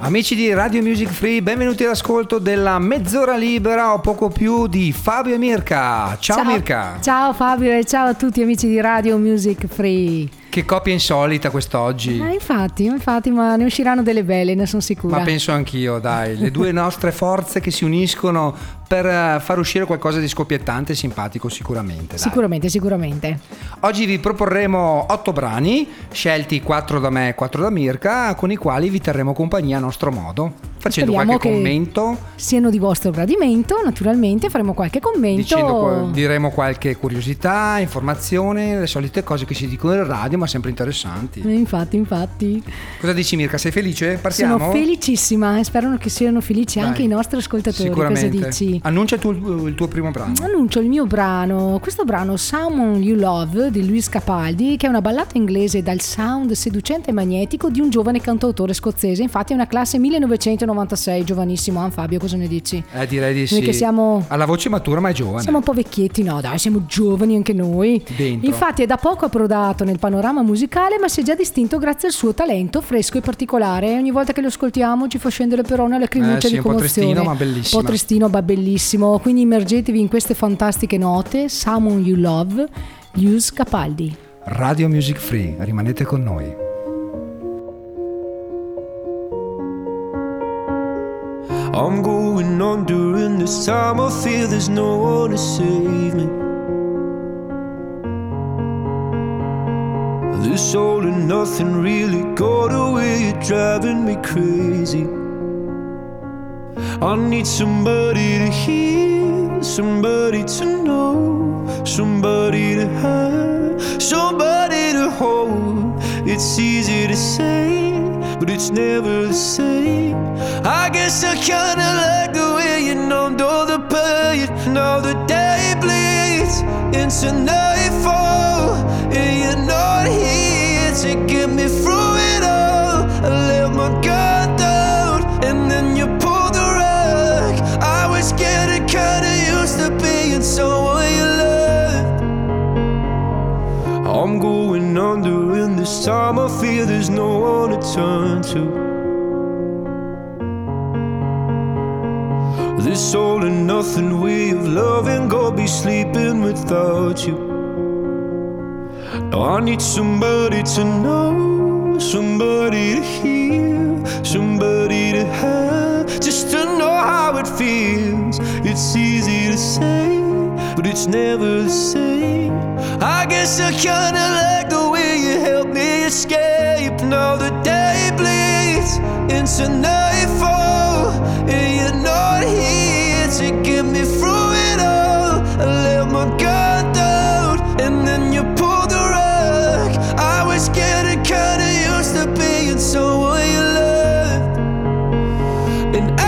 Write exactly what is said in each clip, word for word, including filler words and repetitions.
Amici di Radio Music Free, benvenuti all'ascolto della mezz'ora libera o poco più di Fabio e Mirka. Ciao, ciao Mirka. Ciao Fabio e ciao a tutti amici di Radio Music Free. Che coppia insolita quest'oggi. Eh, infatti, infatti, ma ne usciranno delle belle, ne sono sicura. Ma penso anch'io, dai. Le due nostre forze che si uniscono per far uscire qualcosa di scoppiettante e simpatico sicuramente. Dai. Sicuramente, sicuramente. Oggi vi proporremo otto brani, scelti quattro da me e quattro da Mirka, con i quali vi terremo compagnia a nostro modo, facendo Speriamo qualche commento. Siano di vostro gradimento, naturalmente, faremo qualche commento. Dicendo, diremo qualche curiosità, informazione, le solite cose che si dicono in radio, ma sempre interessanti. Infatti, infatti. Cosa dici Mirka? Sei felice? Partiamo? Sono felicissima e spero che siano felici Dai. Anche i nostri ascoltatori. Sicuramente. Cosa dici? Annuncia tu il tuo primo brano. Annuncio il mio brano. Questo brano, Someone You Love, di Lewis Capaldi, che è una ballata inglese dal sound seducente e magnetico di un giovane cantautore scozzese. Infatti è una classe millenovecentonovantasei, giovanissimo. Ah, Fabio, cosa ne dici? Eh, direi di sì. Noi che siamo... alla voce matura ma è giovane. Siamo un po' vecchietti, no dai, siamo giovani anche noi. Dentro. Infatti è da poco approdato nel panorama musicale, ma si è già distinto grazie al suo talento fresco e particolare. Ogni volta che lo ascoltiamo ci fa scendere però una lacrimuccia eh, sì, di commozione. Un po' tristino ma bellissimo. Un po' tristino ma bellissimo. Quindi immergetevi in queste fantastiche note. Someone You Love, Lewis Capaldi. Radio Music Free, rimanete con noi. I'm going on during this time, I feel there's no one to save me. This all and nothing really got away, you're driving me crazy. I need somebody to hear, somebody to know, somebody to have, somebody to hold. It's easy to say, but it's never the same. I guess I kinda like the way you numbed all the pain. Now the day bleeds into nightfall, and you're not here to get me through it all. I let my guard down, and then you pull. I was getting kinda used to being someone you loved. I'm going under in this time, I fear there's no one to turn to. This all or nothing way of loving, gonna be sleeping without you. Now I need somebody to know, somebody to hear, somebody to have, just to know how it feels. It's easy to say, but it's never the same. I guess I kinda like the way you helped me escape. Now the day bleeds into nightfall, and you're not here to get me through it all. I let my guard down, and then you pulled the rug. I was getting kinda used to being someone you loved, and I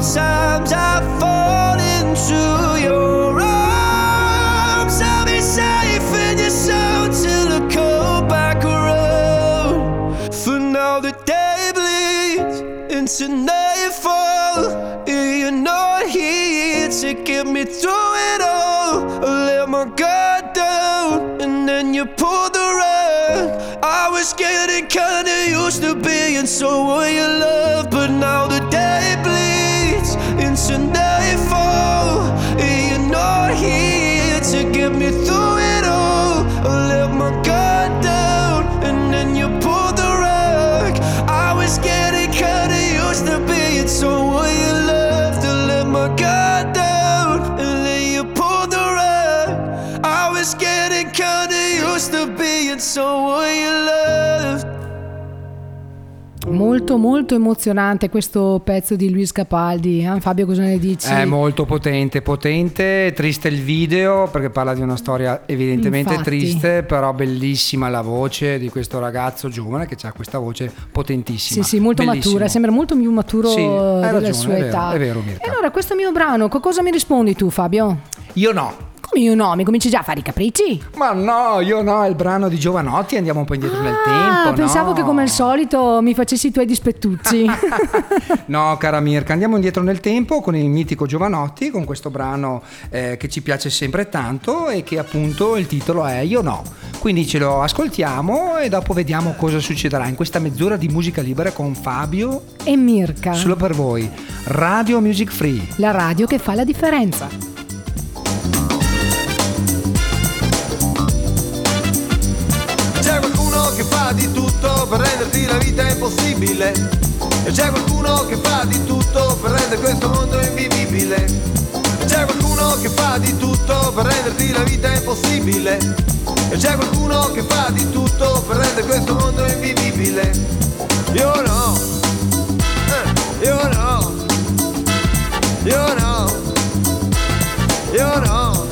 sometimes I fall into your arms. I'll be safe in your soul till I come back around. For now the day bleeds into nightfall, and you're not here to get me through it all. I let my guard down, and then you pulled the rug. I was getting kinda used to being someone you love, but now the day bleeds into nightfall, and you're not here to get me through it all. I let my guard down, and then you pulled the rug. I was getting kinda used to being someone you loved. I let my guard down, and then you pulled the rug. I was getting kinda used to being someone you loved. molto molto emozionante questo pezzo di Lewis Capaldi. Eh, Fabio, cosa ne dici? È molto potente, potente, triste il video perché parla di una storia evidentemente Infatti. triste, però bellissima la voce di questo ragazzo giovane che ha questa voce potentissima. Sì, sì, molto Bellissimo. matura, sembra molto più maturo sì, della ragione, sua è vero, età. È vero, Mirka. E allora questo mio brano, cosa mi rispondi tu, Fabio? Io no. Come io no? Mi cominci già a fare i capricci? Ma no, io no, è il brano di Jovanotti, andiamo un po' indietro ah, nel tempo. Pensavo no. che come al solito mi facessi i tuoi dispettucci. No, cara Mirka, andiamo indietro nel tempo con il mitico Jovanotti, con questo brano eh, che ci piace sempre tanto e che appunto il titolo è Io no. Quindi ce lo ascoltiamo e dopo vediamo cosa succederà in questa mezz'ora di musica libera con Fabio e Mirka. Solo per voi, Radio Music Free. La radio che fa la differenza. Che fa di tutto per renderti la vita impossibile, e c'è qualcuno che fa di tutto per rendere questo mondo invivibile, e c'è qualcuno che fa di tutto per renderti la vita impossibile, e c'è qualcuno che fa di tutto per rendere questo mondo invivibile. Io no, eh, io no, io no, io no.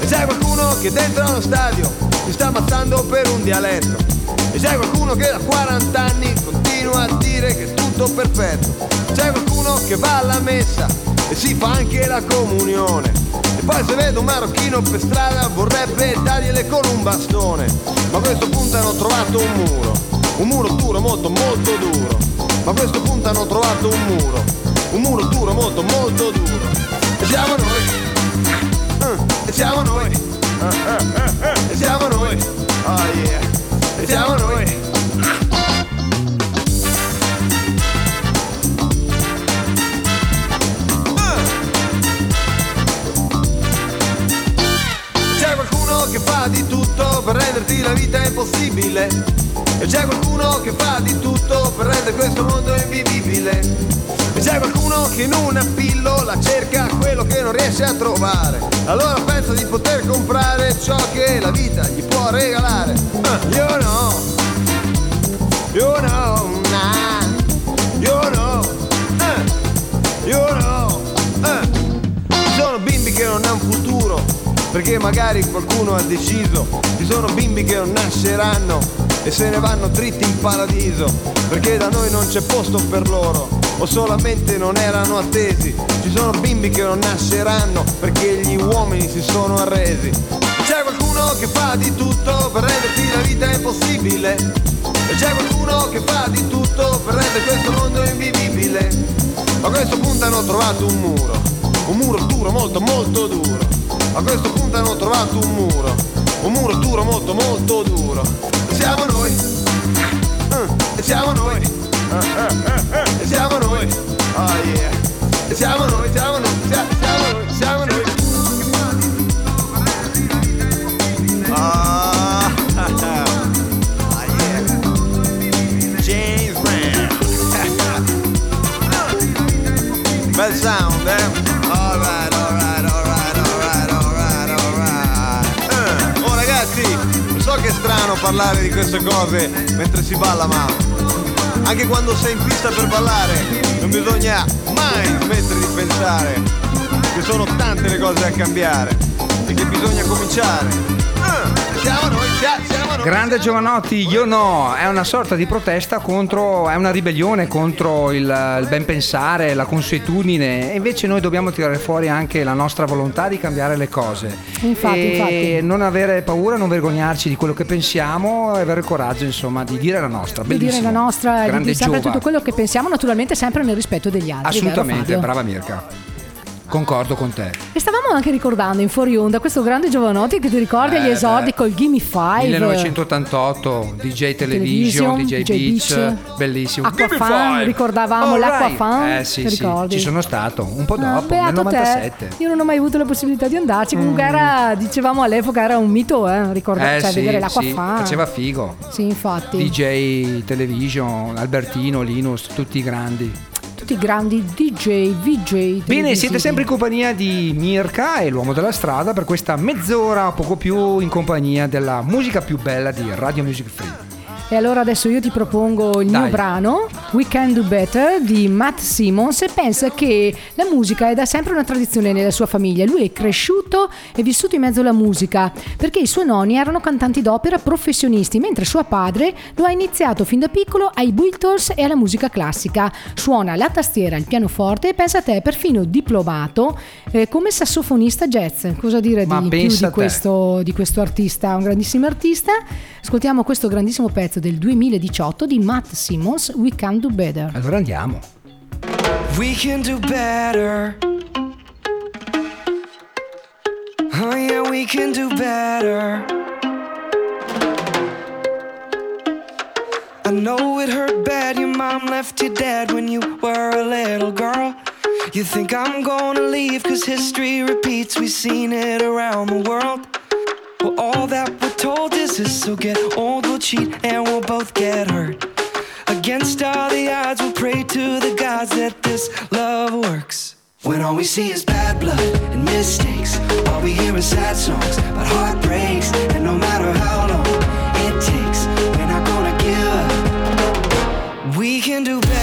E c'è qualcuno che dentro lo stadio si sta ammazzando per un dialetto, e c'è qualcuno che da quaranta anni continua a dire che è tutto perfetto, c'è qualcuno che va alla messa e si fa anche la comunione, e poi se vedo un marocchino per strada vorrebbe dargliele con un bastone, ma a questo punto hanno trovato un muro, un muro duro, molto molto duro, ma a questo punto hanno trovato un muro, un muro duro, molto molto duro, e siamo noi, eh, e siamo noi. Uh, uh, uh, uh. E siamo noi, oh yeah, e siamo noi. uh. C'è qualcuno che fa di tutto per renderti la vita impossibile, e c'è qualcuno che fa di tutto per rendere questo mondo invivibile, e c'è qualcuno che in una pillola cerca quello che non riesce a trovare, allora pensa di poter comprare ciò che la vita gli può regalare. uh, Io no, io no, nah. Io no, uh, io no. uh. Ci sono bimbi che non hanno futuro perché magari qualcuno ha deciso, ci sono bimbi che non nasceranno e se ne vanno dritti in paradiso, perché da noi non c'è posto per loro, o solamente non erano attesi. Ci sono bimbi che non nasceranno perché gli uomini si sono arresi. C'è qualcuno che fa di tutto per renderti la vita impossibile, e c'è qualcuno che fa di tutto per rendere questo mondo invivibile. A questo punto hanno trovato un muro, un muro duro, molto molto duro. A questo punto hanno trovato un muro, un muro duro, molto molto duro. Siamo noi, e siamo noi, e siamo noi, oh yeah, e siamo noi, siamo noi, siamo noi, siamo noi. Ah, oh yeah, James Brown. Bel sound, eh? All right, all right, all right, all right, all right, all right. Oh ragazzi, so che è strano parlare di queste cose mentre si balla, ma anche quando sei in pista per ballare non bisogna mai smettere di pensare che sono tante le cose da cambiare e che bisogna cominciare. uh, siamo noi, siamo noi. Grande Jovanotti, Io no, è una sorta di protesta contro, è una ribellione contro il, il ben pensare, la consuetudine, e invece noi dobbiamo tirare fuori anche la nostra volontà di cambiare le cose. Infatti, e infatti. Non avere paura, non vergognarci di quello che pensiamo, e avere il coraggio insomma di dire la nostra. Bellissimo. Di dire la nostra, grande, di dire sempre tutto quello che pensiamo, naturalmente sempre nel rispetto degli altri. Assolutamente, vero, brava Mirka. Concordo con te. E stavamo anche ricordando in fuori onda questo grande Jovanotti che ti ricordi eh, gli esordi eh, col Gimme Five, millenovecentottantotto, D J Television, D J, D J Beach, Beach, bellissimo. Acquafan, ricordavamo right. l'Acquafan, eh, sì, ti ricordi? Sì, ci sono stato un po' dopo, ah, nel novantasette. Te. Io non ho mai avuto la possibilità di andarci, comunque mm. era, dicevamo all'epoca, era un mito, eh, ricordare, eh, cioè sì, vedere l'Acquafan. Sì, faceva figo. Sì, infatti. D J Television, Albertino, Linus, tutti i grandi. Tutti grandi D J, V J. Bene, siete sempre in compagnia di Mirka e l'uomo della strada per questa mezz'ora, poco più, in compagnia della musica più bella di Radio Music Free. E allora adesso io ti propongo il Dai. mio brano We Can Do Better di Matt Simons. E pensa che la musica è da sempre una tradizione nella sua famiglia. Lui è cresciuto e vissuto in mezzo alla musica perché i suoi nonni erano cantanti d'opera professionisti, mentre suo padre lo ha iniziato fin da piccolo ai Beatles e alla musica classica. Suona la tastiera, il pianoforte e pensa a te, è perfino diplomato eh, come sassofonista jazz. Cosa dire Ma di più di questo, di questo artista, un grandissimo artista. Ascoltiamo questo grandissimo pezzo del duemiladiciotto di Matt Simons, We Can Do Better. Allora andiamo. We can do better. Oh yeah, we can do better. I know it hurt bad, your mom left you dead when you were a little girl. You think I'm gonna leave cause history repeats, we've seen it around the world. Well, all that we're told is this, so get old, we'll cheat and we'll both get hurt. Against all the odds, we'll pray to the gods that this love works. When all we see is bad blood and mistakes, all we hear is sad songs about heartbreaks. And no matter how long it takes, we're not gonna give up. We can do better.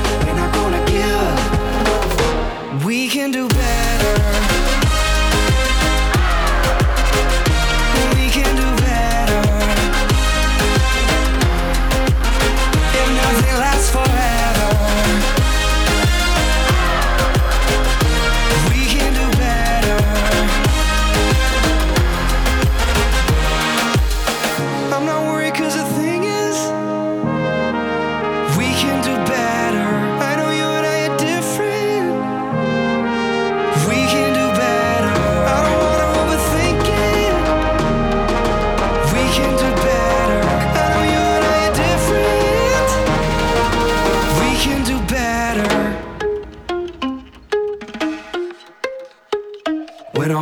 we're not gonna give up. We can do better.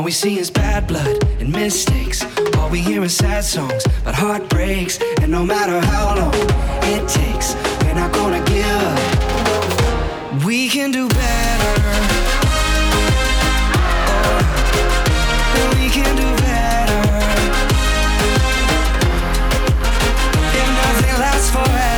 We see is bad blood and mistakes. All we hear is sad songs about heartbreaks. And no matter how long it takes, we're not gonna give up. We can do better. Oh, we can do better. And nothing lasts forever.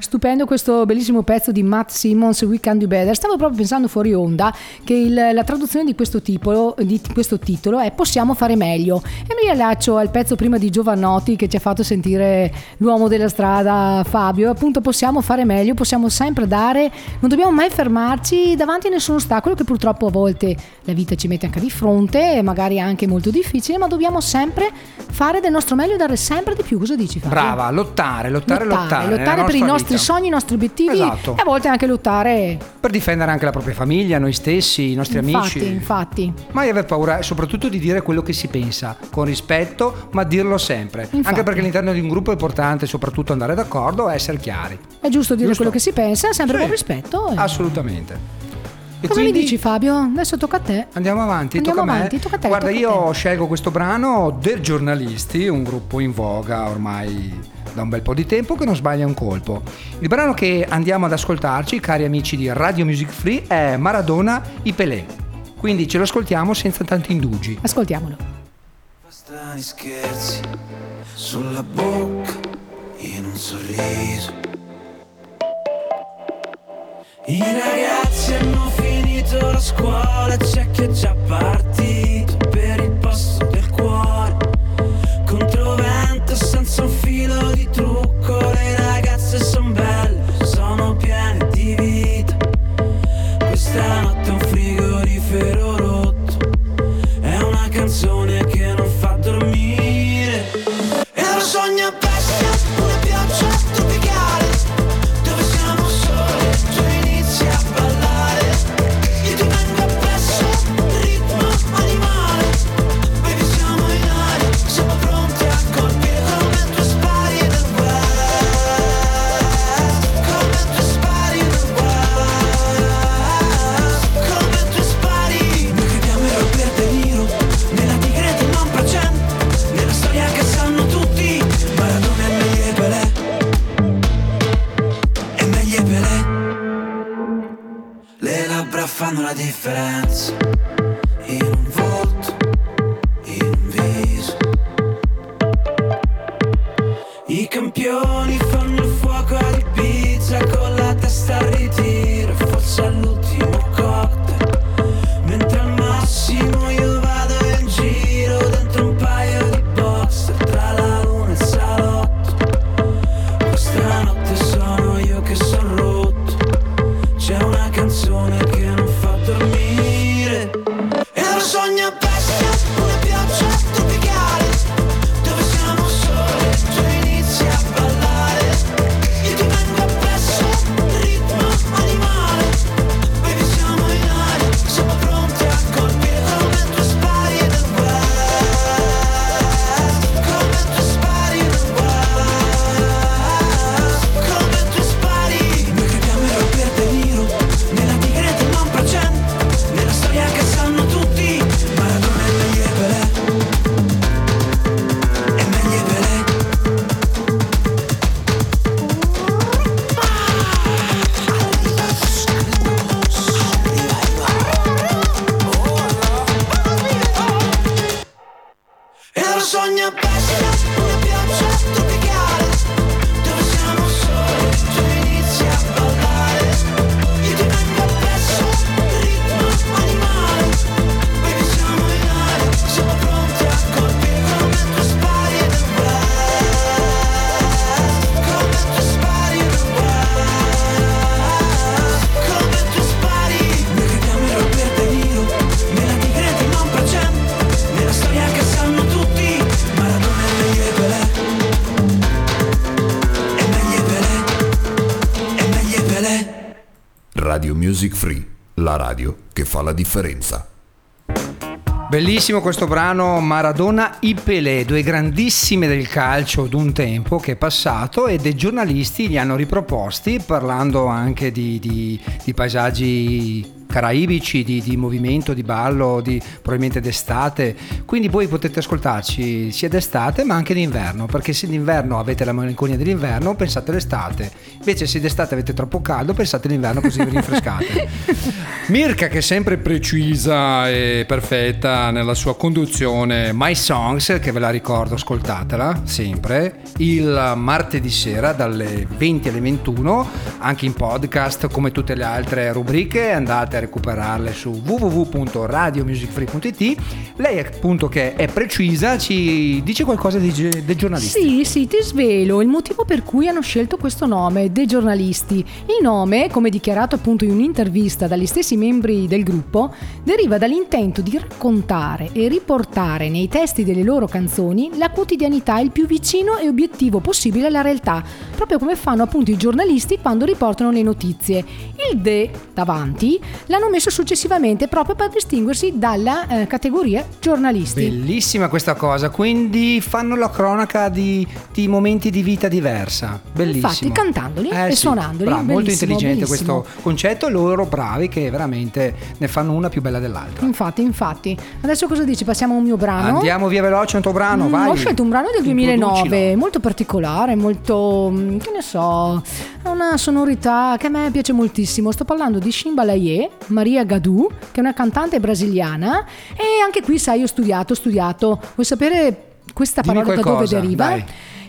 Stupendo questo bellissimo pezzo di Matt Simons, We Can Do Better. Stavo proprio pensando fuori onda che il, la traduzione di questo, tipo, di questo titolo è Possiamo fare meglio, e mi riallaccio al pezzo prima di Jovanotti che ci ha fatto sentire l'uomo della strada Fabio. Appunto, possiamo fare meglio, possiamo sempre dare, non dobbiamo mai fermarci davanti a nessun ostacolo, che purtroppo a volte la vita ci mette anche di fronte, magari anche molto difficile, ma dobbiamo sempre fare del nostro meglio e dare sempre di più. Cosa dici Fabio? Brava, lottare, lottare, lottare, lottare, lottare per i nostri vita. Sogni, i nostri obiettivi, esatto. E a volte anche lottare per difendere anche la propria famiglia, noi stessi, i nostri infatti, amici. Infatti, mai aver paura, soprattutto di dire quello che si pensa con rispetto, ma dirlo sempre. Infatti. Anche perché all'interno di un gruppo è importante soprattutto andare d'accordo e essere chiari. È giusto dire giusto. quello che si pensa, sempre sì, con rispetto. E... assolutamente. E Cosa quindi... mi dici Fabio? Adesso tocca a te. Andiamo avanti, Andiamo tocca avanti, a me. Tocca a te, Guarda, tocca io a te. scelgo questo brano Thegiornalisti, un gruppo in voga ormai da un bel po' di tempo, che non sbaglia un colpo. Il brano che andiamo ad ascoltarci, cari amici di Radio Music Free, è Maradona i Pelé. Quindi ce lo ascoltiamo senza tanti indugi. Ascoltiamolo. Fa strani scherzi sulla bocca in un sorriso. I ragazzi hanno finito la scuola, c'è chi è già partito per il posto del cuore. Controvento senza un filo di trucco, le ragazze Radio Music Free, la radio che fa la differenza. Bellissimo questo brano, Maradona e Pelé, due grandissime del calcio d'un tempo che è passato, e dei giornalisti li hanno riproposti parlando anche di, di, di paesaggi caraibici, di, di movimento, di ballo, di probabilmente d'estate, quindi voi potete ascoltarci sia d'estate ma anche d'inverno, perché se d'inverno avete la malinconia dell'inverno pensate all'estate, invece se d'estate avete troppo caldo pensate all'inverno così vi rinfrescate. Mirka, che è sempre precisa e perfetta nella sua conduzione, My Songs, che ve la ricordo, ascoltatela sempre il martedì sera dalle venti alle ventuno, anche in podcast come tutte le altre rubriche, andate a recuperarle su w w w punto radio music free punto i t. Lei, appunto, che è precisa, ci dice qualcosa dei, dei giornalisti. Sì, sì, ti svelo il motivo per cui hanno scelto questo nome, dei giornalisti. Il nome, come dichiarato appunto in un'intervista dagli stessi membri del gruppo, deriva dall'intento di raccontare e riportare nei testi delle loro canzoni la quotidianità il più vicino e obiettivo possibile alla realtà, proprio come fanno appunto i giornalisti quando riportano le notizie. Il de davanti l'hanno messo successivamente proprio per distinguersi dalla eh, categoria giornalisti. Bellissima questa cosa, quindi fanno la cronaca di, di momenti di vita diversa. Bellissimo. Infatti cantandoli eh, e sì, suonandoli. Bravo, molto intelligente bellissimo questo concetto, loro bravi che veramente ne fanno una più bella dell'altra. Infatti, infatti. Adesso cosa dici? Passiamo a un mio brano. Andiamo via veloce, un tuo brano, mm, vai. Ho scelto un brano del duemilanove, molto particolare, molto, che ne so, una sonorità che a me piace moltissimo. Sto parlando di Chimbalaiê, Maria Gadú, che è una cantante brasiliana, e anche qui sai ho studiato, studiato, vuoi sapere questa parola da dove deriva? Dai.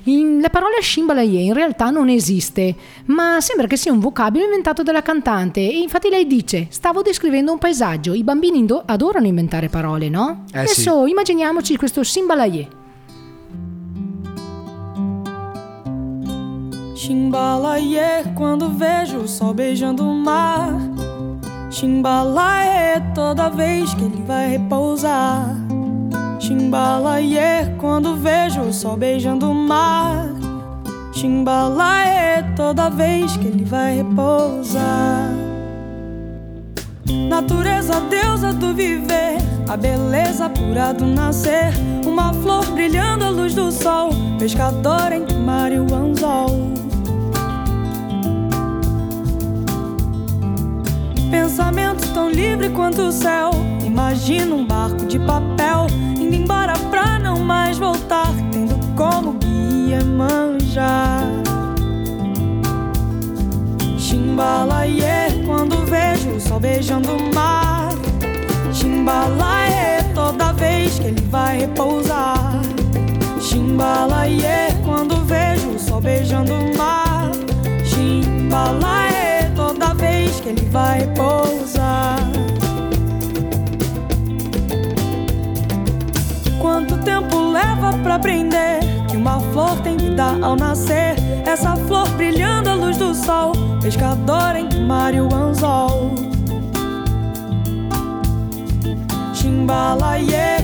In, la parola Chimbalaiê in realtà non esiste, ma sembra che sia un vocabolo inventato dalla cantante, e infatti lei dice: stavo descrivendo un paesaggio, i bambini indo- adorano inventare parole, no? Eh, adesso sì, immaginiamoci questo Chimbalaiê. Chimbalaiê, quando vejo o sol beijando o mar, Chimbalaiê, toda vez que ele vai repousar, Chimbalaiê, quando vejo o sol beijando o mar, Chimbalaiê, toda vez que ele vai repousar. Natureza, deusa do viver, a beleza pura do nascer, uma flor brilhando à luz do sol, pescador entre o mar e o anzol. Pensamento tão livre quanto o céu, imagino um barco de papel, indo embora pra não mais voltar, tendo como guia manjar. Chimbalaiê, quando vejo o sol beijando o mar, Chimbalaiê, toda vez que ele vai repousar, Chimbalaiê, quando vejo o sol beijando o mar, Chimbalaiê, toda vez que ele vai pousar. Quanto tempo leva pra aprender que uma flor tem vida ao nascer, essa flor brilhando à luz do sol, pescador entre o mar e o anzol. Chimbalaiê,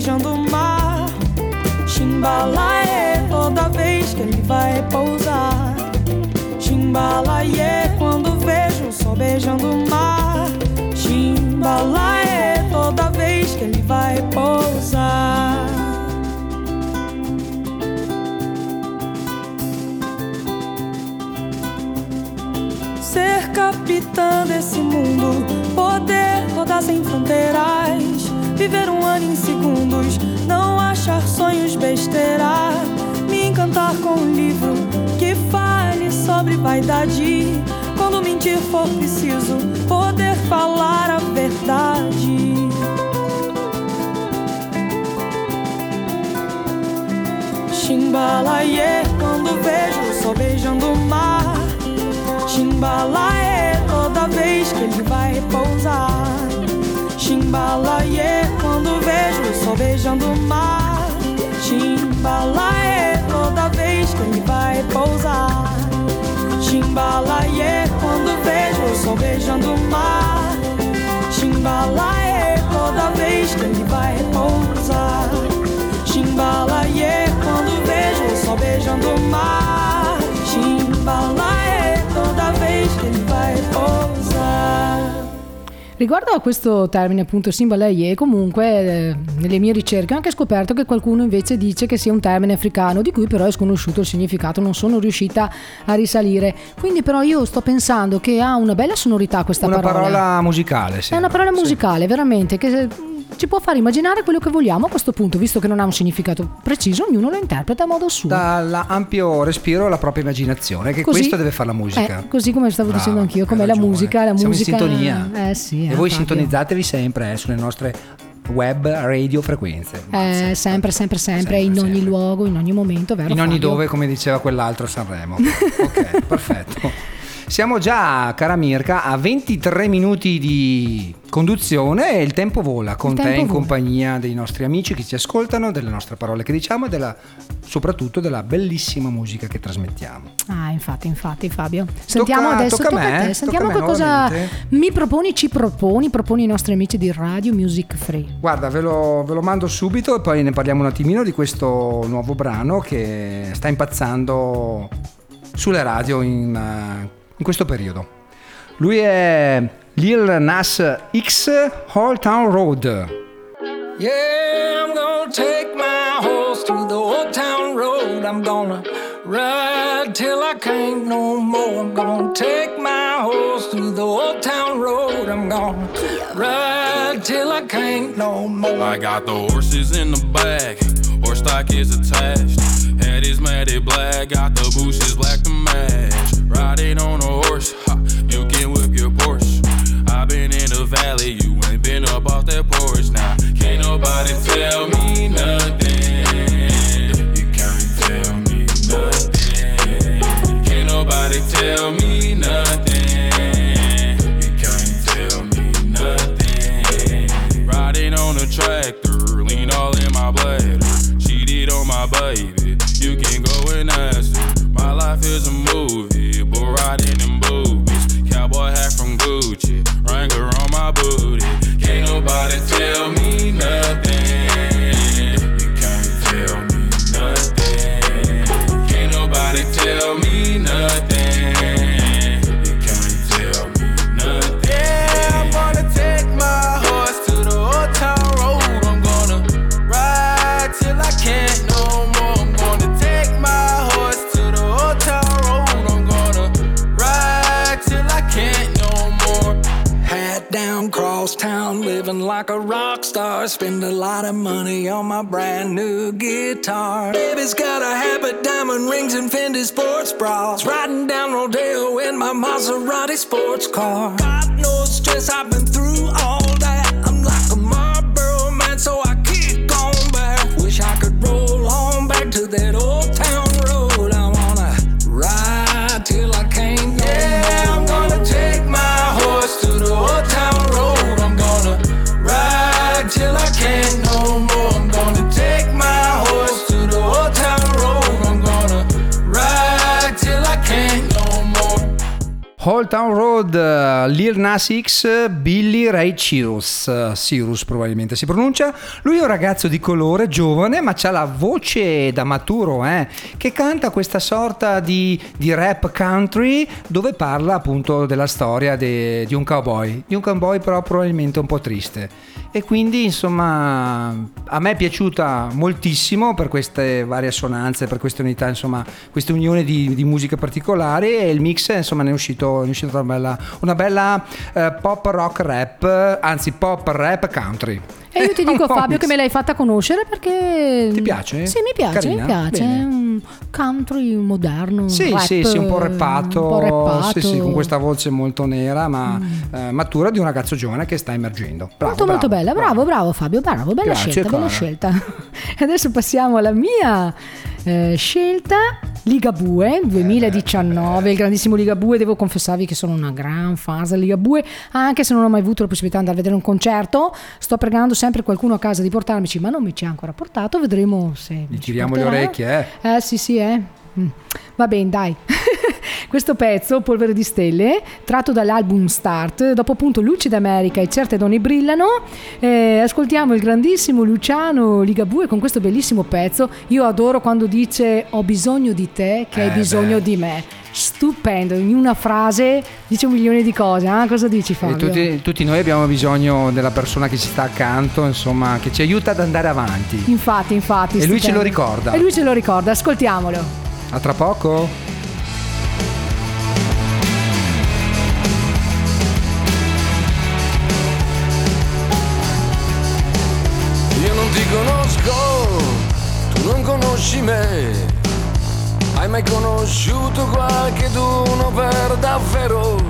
beijando o mar. Chimbalaiê, toda vez que ele vai pousar. Chimbalaiê, quando vejo o sol beijando o mar. Chimbalaiê, toda vez que ele vai pousar. Ser capitã desse mundo, poder rodar sem fronteiras, viver um ano em segundos, não achar sonhos besteira, me encantar com um livro que fale sobre vaidade, quando mentir for preciso, poder falar a verdade. Chimbalaiê, quando vejo o sol beijando o mar. Chimbalaiê, toda vez que ele vai pousar. Chimbalaiê, quando vejo o sol beijando o mar. Chimbalaiê, toda vez que ele vai pousar. Chimbalaiê, quando vejo o sol beijando o mar. Chimbalaiê, toda vez que ele vai pousar. Chimbalaiê, quando vejo o sol beijando o mar. Chimbalaiê, toda vez que ele vai pousar. Riguardo a questo termine, appunto, Chimbalaiê, comunque eh, nelle mie ricerche ho anche scoperto che qualcuno invece dice che sia un termine africano, di cui però è sconosciuto il significato, non sono riuscita a risalire. Quindi però io sto pensando che ha una bella sonorità questa una parola. Una parola musicale, sì. È una parola musicale, sì. Veramente, che ci può far immaginare quello che vogliamo a questo punto, visto che non ha un significato preciso, ognuno lo interpreta a modo suo. Dall'ampio respiro alla propria immaginazione, che così, questo deve fare la musica. Eh, così come stavo Brava, dicendo anch'io, com'è la musica, la siamo musica... Siamo in sintonia. Eh sì. E voi proprio sintonizzatevi sempre eh, sulle nostre web radio frequenze. Eh, sempre, sempre, sempre, sempre, in ogni sempre. luogo, in ogni momento, vero? In ogni Fabio? Dove, come diceva quell'altro Sanremo. Ok, perfetto. Siamo già, cara Mirka, a ventitré minuti di conduzione e il tempo vola con tempo te in vola. compagnia dei nostri amici che ci ascoltano, delle nostre parole che diciamo e della, soprattutto della bellissima musica che trasmettiamo. Ah, infatti, infatti, Fabio. Sentiamo tocca, adesso tocca tocca me, te. Sentiamo tocca che cosa mi proponi, ci proponi, proponi i nostri amici di Radio Music Free. Guarda, ve lo, ve lo mando subito e poi ne parliamo un attimino di questo nuovo brano che sta impazzando sulle radio in, in questo periodo. Lui è Lil Nas X, Old Town Road. Yeah, I'm gonna take my horse through the old town road. I'm gonna ride till I can't no more. I'm gonna take my horse through the old town road. I'm gonna ride till I can't no more. I got the horses in the back, horse stock is attached. Head is matted black, got the bushes black to match. Riding on a horse, ha, you can whip your Porsche. I've been in the valley, you ain't been up off that porch. Now, nah, can't nobody tell me nothing. You can't tell me nothing. Can't nobody tell me nothing. You can't tell me nothing. Riding on a tractor, lean all in my bladder. Cheated on my baby, you can go and ask her. My life is a movie, bull riding in boobies. Cowboy hat from Gucci, Wrangler on my booty. Can't nobody tell me nothing. You can't tell me nothing. Can't nobody tell me nothing. You can't tell me nothing. Yeah, I'm gonna take my horse to the old town road. I'm gonna ride till I can't no more. I'm gonna take my down crosstown, living like a rock star. Spend a lot of money on my brand new guitar. Baby's got a habit, diamond rings and Fendi sports bras. Riding down Rodeo in my Maserati sports car. Got no stress, I've been through all that. I'm like a Marlboro man, so I kick on back. Wish I could roll on back to that old town road. I wanna ride till I can't go. Yeah, I'm gonna take my horse to the old town road. I'm gonna ride till I can't no more. I'm gonna take my horse to the old town road. I'm gonna ride till I can't no more. Old Town Road, Lil Nas X, Billy Ray Cyrus, Cyrus probabilmente si pronuncia. Lui è un ragazzo di colore, giovane, ma c'ha la voce da maturo, eh, che canta questa sorta di, di rap country dove parla appunto della storia de, di un cowboy, di un cowboy però probabilmente un po' triste. E quindi insomma a me è piaciuta moltissimo per queste varie assonanze, per queste unità, insomma questa unione di, di musica particolare, e il mix insomma ne è uscito è uscita una bella, una bella eh, pop rock rap, anzi pop rap country. E io ti dico, Fabio, che me l'hai fatta conoscere perché... Ti piace? Sì, mi piace, carina, mi piace. Un country moderno, sì, rap, sì, sì, un po' rappato, un po' rappato. Sì, sì, con questa voce molto nera, ma mm. eh, matura, di un ragazzo giovane che sta emergendo. Bravo, molto, bravo, molto bella, bravo, bravo, bravo Fabio, bravo, bella Grazie, scelta, cara. bella scelta. Adesso passiamo alla mia eh, scelta, Ligabue, duemiladiciannove, eh, il grandissimo Ligabue. Devo confessarvi che sono una gran fan del Ligabue, anche se non ho mai avuto la possibilità di andare a vedere un concerto. Sto pregando sempre qualcuno a casa di portarmici, ma non mi ci ha ancora portato. Vedremo se gli tiriamo porterà. le orecchie, eh? Eh sì sì eh mm. Va bene, dai. Questo pezzo, Polvere di Stelle, tratto dall'album Start, dopo appunto Luci d'America e Certe Donne Brillano, eh, ascoltiamo il grandissimo Luciano Ligabue con questo bellissimo pezzo. Io adoro quando dice "ho bisogno di te che eh hai bisogno beh. di me", stupendo, in una frase dice un milione di cose, eh? Cosa dici, Fabio? E tutti, tutti noi abbiamo bisogno della persona che ci sta accanto, insomma, che ci aiuta ad andare avanti. Infatti, infatti. E stupendo. Lui ce lo ricorda. E lui ce lo ricorda, ascoltiamolo. A tra poco. Me. Hai mai conosciuto qualcheduno per davvero?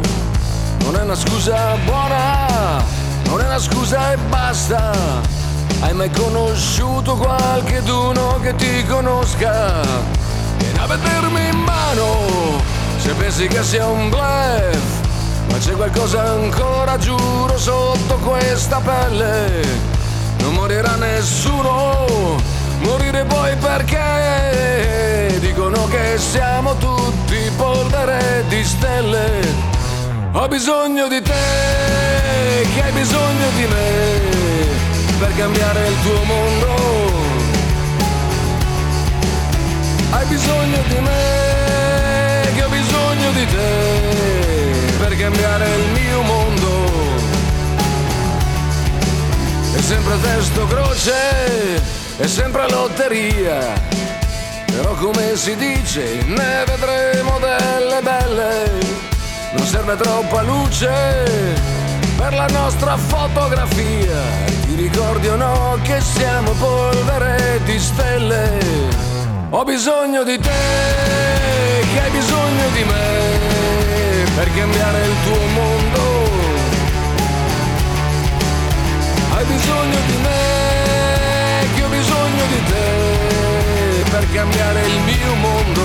Non è una scusa buona, non è una scusa e basta. Hai mai conosciuto qualcheduno che ti conosca? Vieni a vedermi in mano, se pensi che sia un bluff, ma c'è qualcosa ancora, giuro, sotto questa pelle. Non morirà nessuno, morire poi perché dicono che siamo tutti polvere di stelle. Ho bisogno di te, che hai bisogno di me, per cambiare il tuo mondo. Hai bisogno di me, che ho bisogno di te, per cambiare il mio mondo. E sempre a testo croce, è sempre lotteria, però come si dice ne vedremo delle belle. Non serve troppa luce per la nostra fotografia, ti ricordi o no che siamo polvere di stelle. Ho bisogno di te, che hai bisogno di me, per cambiare il tuo mondo. Hai bisogno di me, bisogno di te, per cambiare il mio mondo.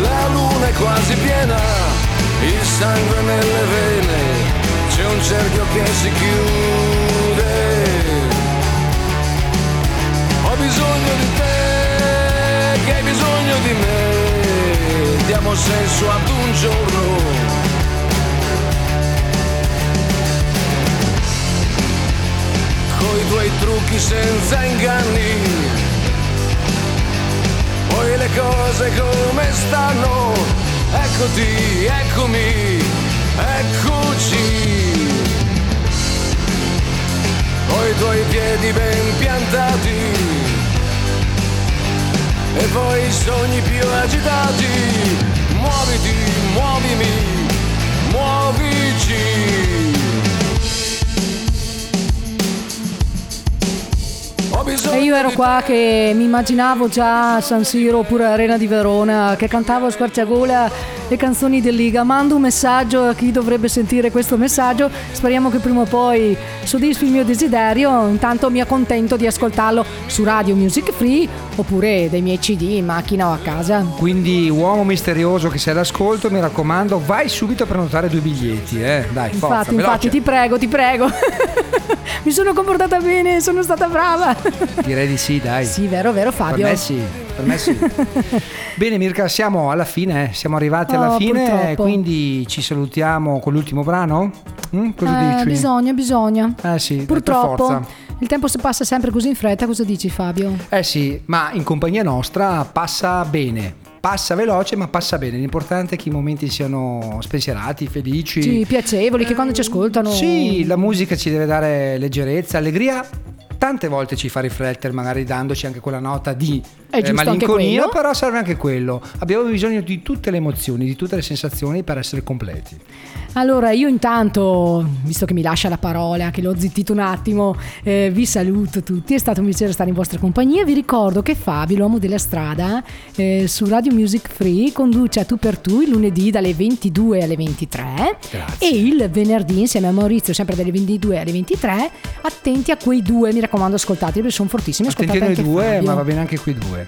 La luna è quasi piena, il sangue nelle vene, c'è un cerchio che si chiude. Ho bisogno di te, che hai bisogno di me, diamo senso ad un giorno. I tuoi trucchi senza inganni, poi le cose come stanno, eccoti, eccomi, eccoci. Ho i tuoi piedi ben piantati e poi i sogni più agitati. Muoviti, muovimi, muovici. E io ero qua che mi immaginavo già San Siro oppure Arena di Verona che cantavo a squarciagola le canzoni del Liga. Mando un messaggio a chi dovrebbe sentire questo messaggio, speriamo che prima o poi soddisfi il mio desiderio. Intanto mi accontento di ascoltarlo su Radio Music Free oppure dei miei C D in macchina o a casa. Quindi, uomo misterioso che sei all'ascolto, mi raccomando, vai subito a prenotare due biglietti, eh? Dai, infatti, forza, infatti, veloce. Ti prego, ti prego. Mi sono comportata bene, sono stata brava. Direi di sì, dai. Sì, vero, vero Fabio. Per me sì. per me sì. Bene Mirka, siamo alla fine, siamo arrivati alla oh, fine, purtroppo. Quindi ci salutiamo con l'ultimo brano? Mm? Cosa eh, dici? Bisogna, bisogna. Eh sì, purtroppo. Per forza. Il tempo si passa sempre così in fretta, cosa dici Fabio? Eh sì, ma in compagnia nostra passa bene. Passa veloce ma passa bene. L'importante è che i momenti siano spensierati, felici, sì, piacevoli, che quando ci ascoltano sì, la musica ci deve dare leggerezza, allegria. Tante volte ci fa riflettere, magari dandoci anche quella nota di eh, malinconia, però serve anche quello. Abbiamo bisogno di tutte le emozioni, di tutte le sensazioni per essere completi. Allora io intanto, visto che mi lascia la parola, che l'ho zittito un attimo, eh, vi saluto tutti, è stato un piacere stare in vostra compagnia. Vi ricordo che Fabio, l'uomo della strada, eh, su Radio Music Free conduce a Tu per Tu il lunedì dalle ventidue alle ventitré. Grazie. E il venerdì insieme a Maurizio sempre dalle ventidue alle ventitré. Attenti a quei due, mi raccomando. Quando ascoltate, perché sono fortissimi. Ascoltate attenti a noi due, Fabio. Ma va bene anche qui due.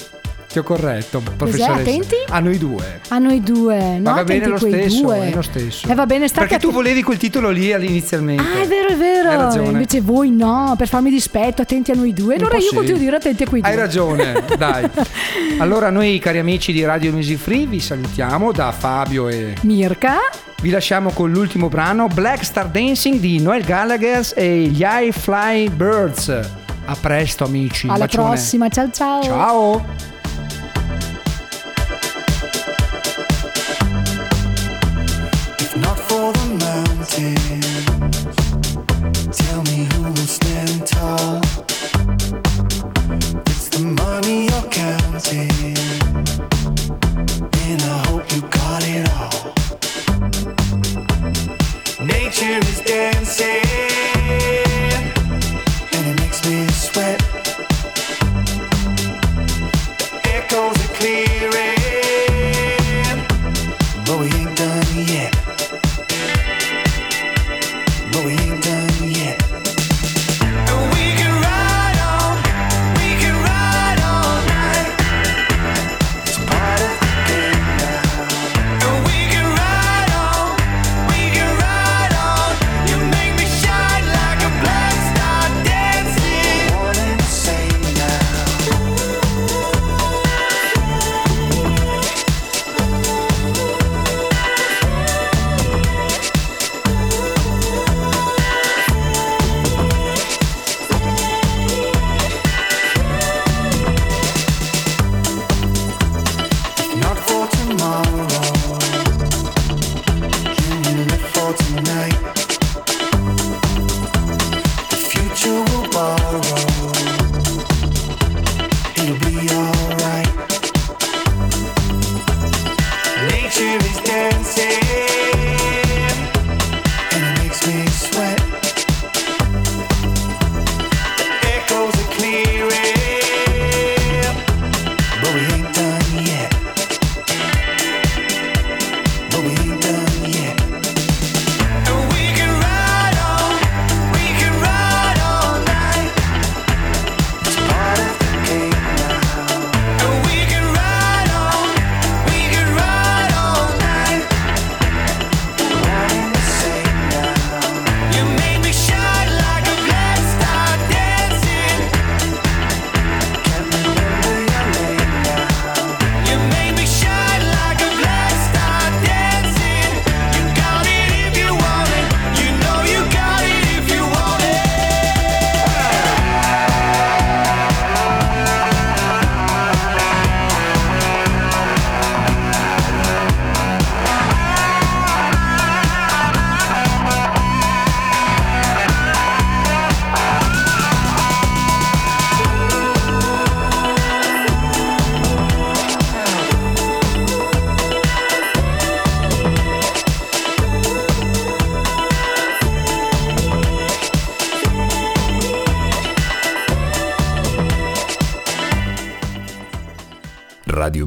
Ti ho corretto, professoressa. Attenti? A noi due. A noi due. No, ma va bene lo stesso, due. È lo stesso. E eh, va bene, perché att- tu volevi quel titolo lì all'inizialmente. Ah, è vero, è vero. Hai ragione. Invece voi no, per farmi dispetto, attenti a noi due. Allora io sì. Continuo a dire attenti a quei due. Hai ragione, dai. Allora noi cari amici di Radio Music Free vi salutiamo da Fabio e Mirka. Vi lasciamo con l'ultimo brano, Black Star Dancing di Noel Gallagher e gli High Fly Birds. A presto amici. Alla bacione. Prossima, ciao ciao. Ciao. Radio